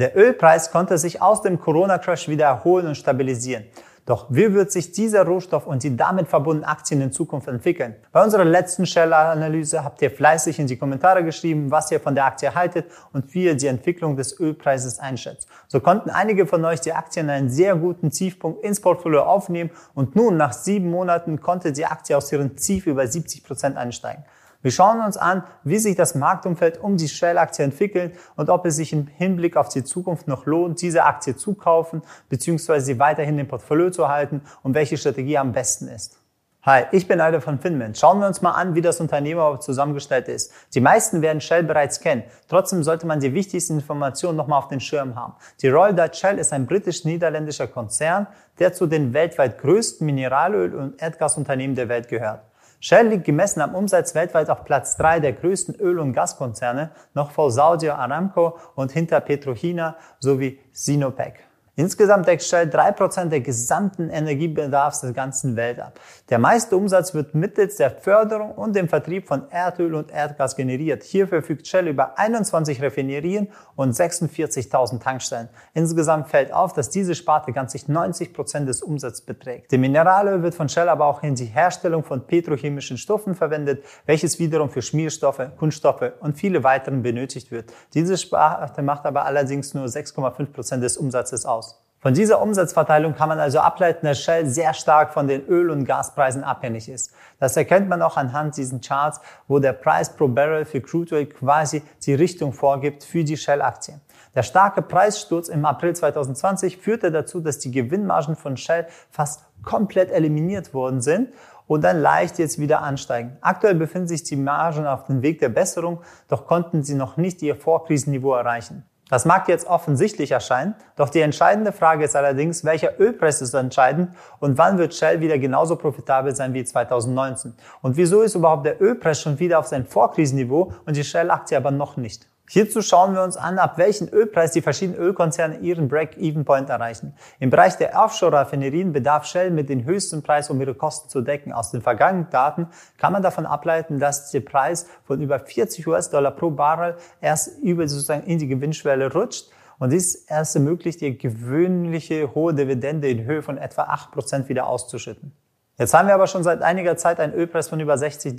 Der Ölpreis konnte sich aus dem Corona-Crash wieder erholen und stabilisieren. Doch wie wird sich dieser Rohstoff und die damit verbundenen Aktien in Zukunft entwickeln? Bei unserer letzten Shell-Analyse habt ihr fleißig in die Kommentare geschrieben, was ihr von der Aktie haltet und wie ihr die Entwicklung des Ölpreises einschätzt. So konnten einige von euch die Aktien einen sehr guten Tiefpunkt ins Portfolio aufnehmen und nun nach 7 Monaten konnte die Aktie aus ihrem Tief über 70% ansteigen. Wir schauen uns an, wie sich das Marktumfeld um die Shell-Aktie entwickelt und ob es sich im Hinblick auf die Zukunft noch lohnt, diese Aktie zu kaufen bzw. sie weiterhin im Portfolio zu halten und welche Strategie am besten ist. Hi, ich bin Aldo von Finment. Schauen wir uns mal an, wie das Unternehmen überhaupt zusammengestellt ist. Die meisten werden Shell bereits kennen. Trotzdem sollte man die wichtigsten Informationen nochmal auf den Schirm haben. Die Royal Dutch Shell ist ein britisch-niederländischer Konzern, der zu den weltweit größten Mineralöl- und Erdgasunternehmen der Welt gehört. Shell liegt gemessen am Umsatz weltweit auf Platz 3 der größten Öl- und Gaskonzerne, noch vor Saudi Aramco und hinter PetroChina sowie Sinopec. Insgesamt deckt Shell 3% der gesamten Energiebedarfs der ganzen Welt ab. Der meiste Umsatz wird mittels der Förderung und dem Vertrieb von Erdöl und Erdgas generiert. Hier verfügt Shell über 21 Raffinerien und 46.000 Tankstellen. Insgesamt fällt auf, dass diese Sparte ganz sich 90% des Umsatzes beträgt. Der Mineralöl wird von Shell aber auch in die Herstellung von petrochemischen Stoffen verwendet, welches wiederum für Schmierstoffe, Kunststoffe und viele weiteren benötigt wird. Diese Sparte macht aber allerdings nur 6,5% des Umsatzes aus. Von dieser Umsatzverteilung kann man also ableiten, dass Shell sehr stark von den Öl- und Gaspreisen abhängig ist. Das erkennt man auch anhand diesen Charts, wo der Preis pro Barrel für Crude Oil quasi die Richtung vorgibt für die Shell-Aktie. Der starke Preissturz im April 2020 führte dazu, dass die Gewinnmargen von Shell fast komplett eliminiert worden sind und dann leicht jetzt wieder ansteigen. Aktuell befinden sich die Margen auf dem Weg der Besserung, doch konnten sie noch nicht ihr Vorkrisenniveau erreichen. Das mag jetzt offensichtlich erscheinen, doch die entscheidende Frage ist allerdings, welcher Ölpreis ist entscheidend und wann wird Shell wieder genauso profitabel sein wie 2019? Und wieso ist überhaupt der Ölpreis schon wieder auf sein Vorkrisenniveau und die Shell-Aktie aber noch nicht? Hierzu schauen wir uns an, ab welchem Ölpreis die verschiedenen Ölkonzerne ihren Break-Even-Point erreichen. Im Bereich der Offshore-Raffinerien bedarf Shell mit dem höchsten Preis, um ihre Kosten zu decken. Aus den vergangenen Daten kann man davon ableiten, dass der Preis von über $40 pro Barrel erst über sozusagen in die Gewinnschwelle rutscht. Und dies erst ermöglicht ihr gewöhnliche hohe Dividende in Höhe von etwa 8% wieder auszuschütten. Jetzt haben wir aber schon seit einiger Zeit einen Ölpreis von über $60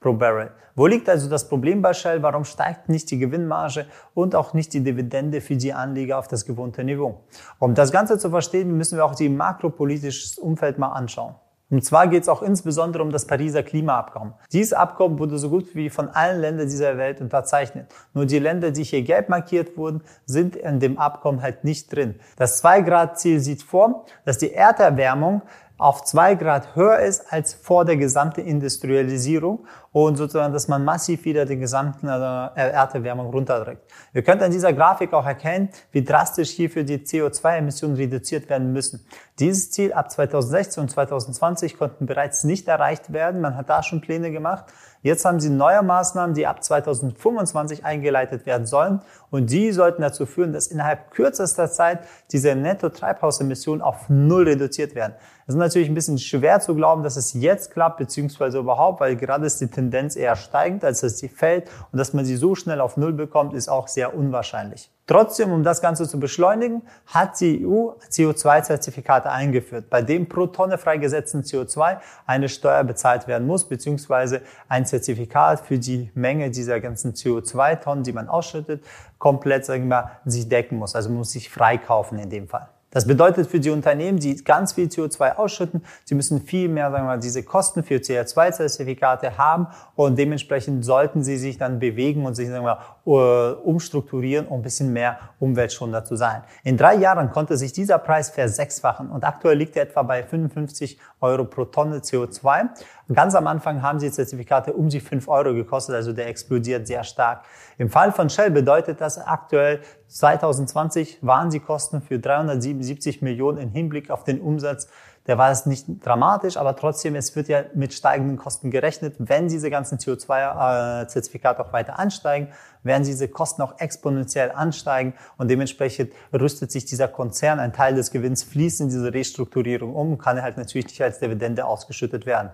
pro Barrel. Wo liegt also das Problem bei Shell? Warum steigt nicht die Gewinnmarge und auch nicht die Dividende für die Anleger auf das gewohnte Niveau? Um das Ganze zu verstehen, müssen wir auch die makropolitische Umfeld mal anschauen. Und zwar geht es auch insbesondere um das Pariser Klimaabkommen. Dieses Abkommen wurde so gut wie von allen Ländern dieser Welt unterzeichnet. Nur die Länder, die hier gelb markiert wurden, sind in dem Abkommen halt nicht drin. Das 2-Grad-Ziel sieht vor, dass die Erderwärmung auf 2 Grad höher ist als vor der gesamten Industrialisierung und sozusagen, dass man massiv wieder den gesamten Erderwärmung runterdrückt. Ihr könnt an dieser Grafik auch erkennen, wie drastisch hierfür die CO2-Emissionen reduziert werden müssen. Dieses Ziel ab 2016 und 2020 konnten bereits nicht erreicht werden. Man hat da schon Pläne gemacht. Jetzt haben sie neue Maßnahmen, die ab 2025 eingeleitet werden sollen und die sollten dazu führen, dass innerhalb kürzester Zeit diese Netto-Treibhausemissionen auf null reduziert werden. Es ist natürlich ein bisschen schwer zu glauben, dass es jetzt klappt, beziehungsweise überhaupt, weil gerade ist die Tendenz eher steigend, als dass sie fällt und dass man sie so schnell auf null bekommt, ist auch sehr unwahrscheinlich. Trotzdem, um das Ganze zu beschleunigen, hat die EU CO2-Zertifikate eingeführt, bei dem pro Tonne freigesetzten CO2 eine Steuer bezahlt werden muss, beziehungsweise ein Zertifikat für die Menge dieser ganzen CO2-Tonnen, die man ausschüttet, komplett, sagen wir mal, sich decken muss. Also man muss sich freikaufen in dem Fall. Das bedeutet für die Unternehmen, die ganz viel CO2 ausschütten, sie müssen viel mehr, sagen wir mal, diese Kosten für CO2-Zertifikate haben und dementsprechend sollten sie sich dann bewegen und sich, sagen wir mal, umstrukturieren, um ein bisschen mehr umweltschonender zu sein. In 3 Jahren konnte sich dieser Preis versechsfachen und aktuell liegt er etwa bei 55 Euro pro Tonne CO2. Ganz am Anfang haben die Zertifikate um die 5 Euro gekostet, also der explodiert sehr stark. Im Fall von Shell bedeutet das aktuell, 2020 waren die Kosten für 377 Millionen im Hinblick auf den Umsatz. Da war es nicht dramatisch, aber trotzdem, es wird ja mit steigenden Kosten gerechnet. Wenn diese ganzen CO2-Zertifikate auch weiter ansteigen, werden diese Kosten auch exponentiell ansteigen und dementsprechend rüstet sich dieser Konzern. Ein Teil des Gewinns fließt in diese Restrukturierung um, kann halt natürlich nicht als Dividende ausgeschüttet werden.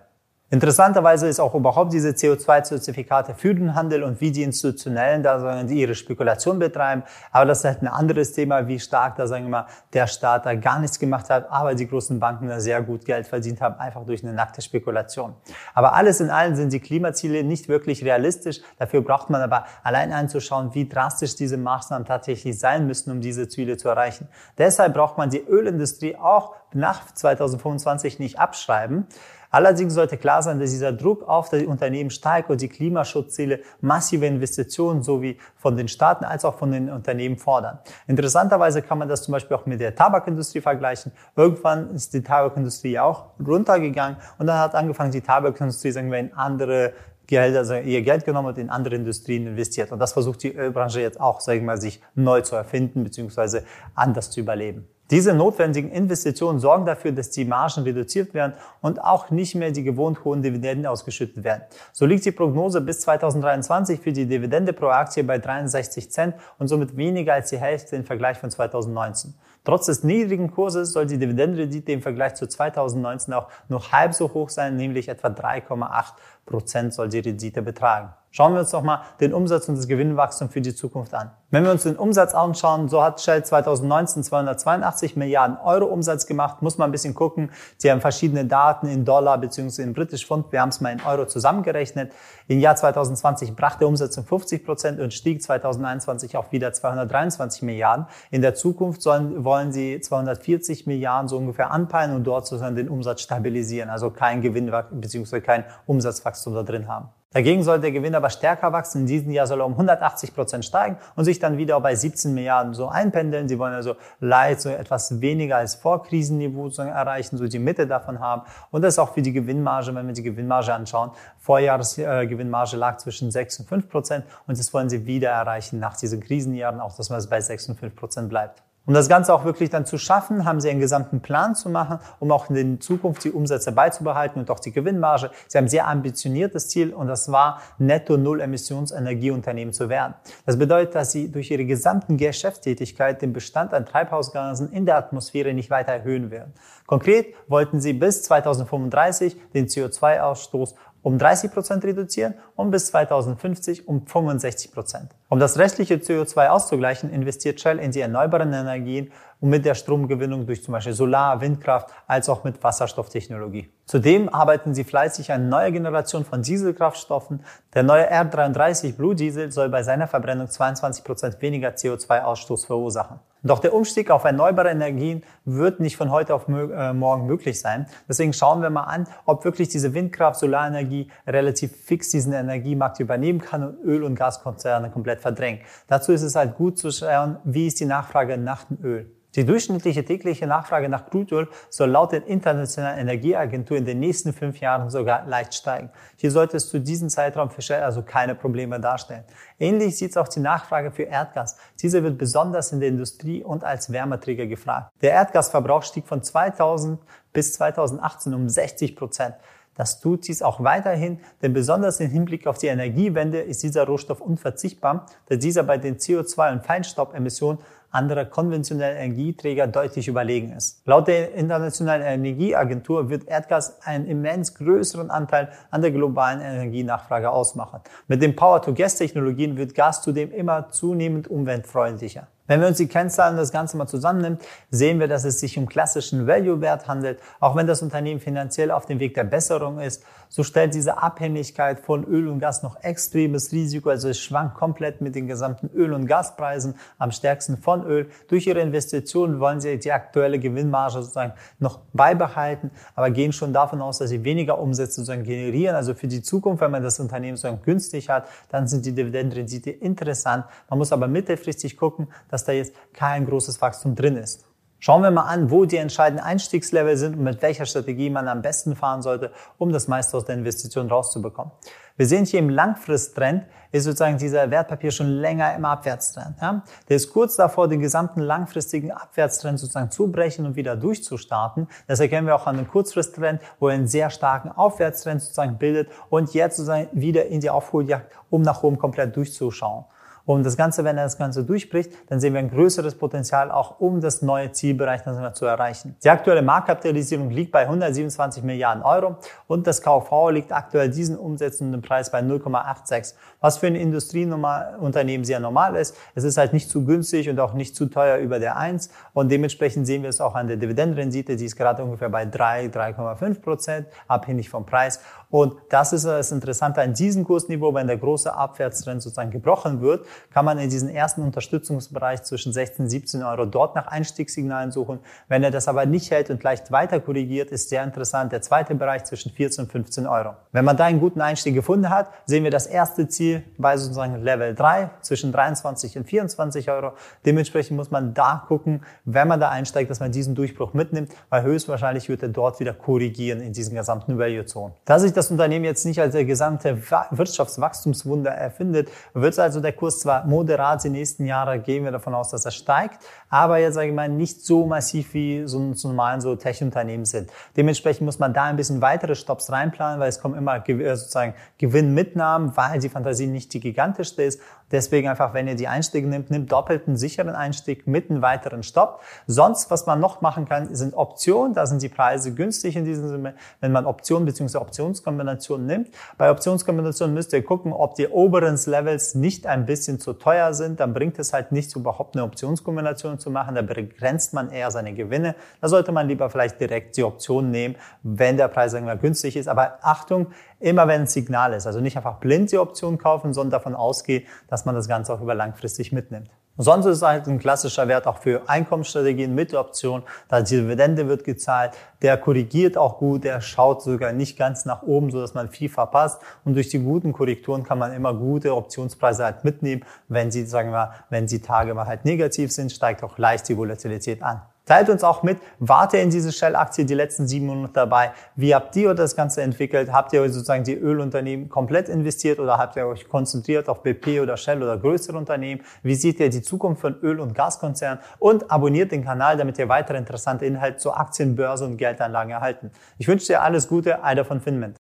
Interessanterweise ist auch überhaupt diese CO2-Zertifikate für den Handel und wie die Institutionellen da, sagen wir, ihre Spekulation betreiben. Aber das ist halt ein anderes Thema, wie stark da, sagen wir mal, der Staat da gar nichts gemacht hat, aber die großen Banken da sehr gut Geld verdient haben, einfach durch eine nackte Spekulation. Aber alles in allem sind die Klimaziele nicht wirklich realistisch. Dafür braucht man aber allein anzuschauen, wie drastisch diese Maßnahmen tatsächlich sein müssen, um diese Ziele zu erreichen. Deshalb braucht man die Ölindustrie auch nach 2025 nicht abschreiben. Allerdings sollte klar sein, dass dieser Druck auf die Unternehmen steigt und die Klimaschutzziele massive Investitionen sowie von den Staaten als auch von den Unternehmen fordern. Interessanterweise kann man das zum Beispiel auch mit der Tabakindustrie vergleichen. Irgendwann ist die Tabakindustrie auch runtergegangen und dann hat angefangen, die Tabakindustrie, sagen wir, in andere Geld, also ihr Geld genommen und in andere Industrien investiert. Und das versucht die Ölbranche jetzt auch, sagen wir mal, sich neu zu erfinden bzw. anders zu überleben. Diese notwendigen Investitionen sorgen dafür, dass die Margen reduziert werden und auch nicht mehr die gewohnt hohen Dividenden ausgeschüttet werden. So liegt die Prognose bis 2023 für die Dividende pro Aktie bei 63 Cent und somit weniger als die Hälfte im Vergleich von 2019. Trotz des niedrigen Kurses soll die Dividendenrendite im Vergleich zu 2019 auch nur halb so hoch sein, nämlich etwa 3,8% soll die Rendite betragen. Schauen wir uns nochmal den Umsatz und das Gewinnwachstum für die Zukunft an. Wenn wir uns den Umsatz anschauen, so hat Shell 2019 282 Milliarden Euro Umsatz gemacht. Muss man ein bisschen gucken. Sie haben verschiedene Daten in Dollar bzw. in British Pfund. Wir haben es mal in Euro zusammengerechnet. Im Jahr 2020 brach der Umsatz um 50% und stieg 2021 auf wieder 223 Milliarden. In der Zukunft wollen sie 240 Milliarden so ungefähr anpeilen und dort sozusagen den Umsatz stabilisieren. Also kein Gewinn bzw. kein Umsatzwachstum da drin haben. Dagegen soll der Gewinn aber stärker wachsen. In diesem Jahr soll er um 180% steigen und sich dann wieder bei 17 Milliarden so einpendeln. Sie wollen also leicht so etwas weniger als vor Krisenniveau erreichen, so die Mitte davon haben. Und das ist auch für die Gewinnmarge, wenn wir die Gewinnmarge anschauen. Vorjahresgewinnmarge lag zwischen 6 und 5% und das wollen sie wieder erreichen nach diesen Krisenjahren, auch dass man es bei 6 und 5% bleibt. Um das Ganze auch wirklich dann zu schaffen, haben sie einen gesamten Plan zu machen, um auch in Zukunft die Umsätze beizubehalten und auch die Gewinnmarge. Sie haben ein sehr ambitioniertes Ziel und das war, Netto-Null-Emissions-Energieunternehmen zu werden. Das bedeutet, dass sie durch ihre gesamten Geschäftstätigkeit den Bestand an Treibhausgasen in der Atmosphäre nicht weiter erhöhen werden. Konkret wollten sie bis 2035 den CO2-Ausstoß um 30% reduzieren und bis 2050 um 65%. Um das restliche CO2 auszugleichen, investiert Shell in die erneuerbaren Energien und mit der Stromgewinnung durch zum Beispiel Solar, Windkraft, als auch mit Wasserstofftechnologie. Zudem arbeiten sie fleißig an neuer Generation von Dieselkraftstoffen. Der neue R33 Blue Diesel soll bei seiner Verbrennung 22% weniger CO2-Ausstoß verursachen. Doch der Umstieg auf erneuerbare Energien wird nicht von heute auf morgen möglich sein. Deswegen schauen wir mal an, ob wirklich diese Windkraft, Solarenergie relativ fix diesen Energiemarkt übernehmen kann und Öl- und Gaskonzerne komplett verdrängt. Dazu ist es halt gut zu schauen, wie ist die Nachfrage nach dem Öl. Die durchschnittliche tägliche Nachfrage nach Crudeöl soll laut der Internationalen Energieagentur in den nächsten 5 Jahren sogar leicht steigen. Hier sollte es zu diesem Zeitraum für Shell also keine Probleme darstellen. Ähnlich sieht es auch die Nachfrage für Erdgas. Diese wird besonders in der Industrie und als Wärmeträger gefragt. Der Erdgasverbrauch stieg von 2000 bis 2018 um 60%. Das tut dies auch weiterhin, denn besonders im Hinblick auf die Energiewende ist dieser Rohstoff unverzichtbar, da dieser bei den CO2- und Feinstaubemissionen anderer konventioneller Energieträger deutlich überlegen ist. Laut der Internationalen Energieagentur wird Erdgas einen immens größeren Anteil an der globalen Energienachfrage ausmachen. Mit den Power-to-Gas-Technologien wird Gas zudem immer zunehmend umweltfreundlicher. Wenn wir uns die Kennzahlen das Ganze mal zusammennimmt, sehen wir, dass es sich um klassischen Value-Wert handelt. Auch wenn das Unternehmen finanziell auf dem Weg der Besserung ist, so stellt diese Abhängigkeit von Öl und Gas noch extremes Risiko. Also es schwankt komplett mit den gesamten Öl- und Gaspreisen, am stärksten von Öl. Durch ihre Investitionen wollen sie die aktuelle Gewinnmarge sozusagen noch beibehalten, aber gehen schon davon aus, dass sie weniger Umsätze sozusagen generieren. Also für die Zukunft, wenn man das Unternehmen sozusagen günstig hat, dann sind die Dividendenrendite interessant. Man muss aber mittelfristig gucken, dass da jetzt kein großes Wachstum drin ist. Schauen wir mal an, wo die entscheidenden Einstiegslevel sind und mit welcher Strategie man am besten fahren sollte, um das meiste aus der Investition rauszubekommen. Wir sehen hier im Langfristtrend ist sozusagen dieser Wertpapier schon länger im Abwärtstrend. Ja? Der ist kurz davor, den gesamten langfristigen Abwärtstrend sozusagen zu brechen und wieder durchzustarten. Das erkennen wir auch an dem Kurzfristtrend, wo er einen sehr starken Aufwärtstrend sozusagen bildet und jetzt sozusagen wieder in die Aufholjagd, um nach oben komplett durchzuschauen. Und das Ganze, wenn er das Ganze durchbricht, dann sehen wir ein größeres Potenzial auch, um das neue Zielbereich zu erreichen. Die aktuelle Marktkapitalisierung liegt bei 127 Milliarden Euro und das KV liegt aktuell diesen umsetzenden Preis bei 0,86. Was für ein Industrieunternehmen sehr normal ist. Es ist halt nicht zu günstig und auch nicht zu teuer über der 1 und dementsprechend sehen wir es auch an der Dividendenrendite, die ist gerade ungefähr bei 3,5%, abhängig vom Preis. Und das ist das Interessante an diesem Kursniveau, wenn der große Abwärtstrend sozusagen gebrochen wird, kann man in diesen ersten Unterstützungsbereich zwischen 16 und 17 Euro dort nach Einstiegssignalen suchen. Wenn er das aber nicht hält und leicht weiter korrigiert, ist sehr interessant der zweite Bereich zwischen 14 und 15 Euro. Wenn man da einen guten Einstieg gefunden hat, sehen wir das erste Ziel bei sozusagen Level 3 zwischen 23 und 24 Euro. Dementsprechend muss man da gucken, wenn man da einsteigt, dass man diesen Durchbruch mitnimmt, weil höchstwahrscheinlich wird er dort wieder korrigieren in diesen gesamten Value-Zonen. Da sich das Unternehmen jetzt nicht als der gesamte Wirtschaftswachstumswunder erfindet, wird also der Kurs zwar moderat die nächsten Jahre, gehen wir davon aus, dass er steigt, aber jetzt sage ich mal nicht so massiv wie so normalen so Tech-Unternehmen sind. Dementsprechend muss man da ein bisschen weitere Stops reinplanen, weil es kommen immer sozusagen Gewinnmitnahmen, weil die Fantasie nicht die gigantischste ist. Deswegen einfach, wenn ihr die Einstiege nehmt, nimmt doppelten sicheren Einstieg mit einem weiteren Stopp. Sonst, was man noch machen kann, sind Optionen. Da sind die Preise günstig in diesem Sinne, wenn man Optionen bzw. Optionskombinationen nimmt. Bei Optionskombinationen müsst ihr gucken, ob die oberen Levels nicht ein bisschen zu teuer sind. Dann bringt es halt nichts, überhaupt eine Optionskombination zu machen. Da begrenzt man eher seine Gewinne. Da sollte man lieber vielleicht direkt die Option nehmen, wenn der Preis irgendwann günstig ist. Aber Achtung, immer wenn ein Signal ist. Also nicht einfach blind die Option kaufen, sondern davon ausgehen, dass man das Ganze auch über langfristig mitnimmt. Und sonst ist es halt ein klassischer Wert auch für Einkommensstrategien mit Option, da die Dividende wird gezahlt, der korrigiert auch gut, der schaut sogar nicht ganz nach oben, so dass man viel verpasst und durch die guten Korrekturen kann man immer gute Optionspreise halt mitnehmen, wenn sie, sagen wir, wenn die Tage mal halt negativ sind, steigt auch leicht die Volatilität an. Teilt uns auch mit, wart ihr in diese Shell-Aktie die letzten 7 Monate dabei? Wie habt ihr das Ganze entwickelt? Habt ihr euch sozusagen die Ölunternehmen komplett investiert oder habt ihr euch konzentriert auf BP oder Shell oder größere Unternehmen? Wie seht ihr die Zukunft von Öl- und Gaskonzernen? Und abonniert den Kanal, damit ihr weitere interessante Inhalte zur Aktienbörse und Geldanlagen erhalten. Ich wünsche dir alles Gute, Aldo von Finment.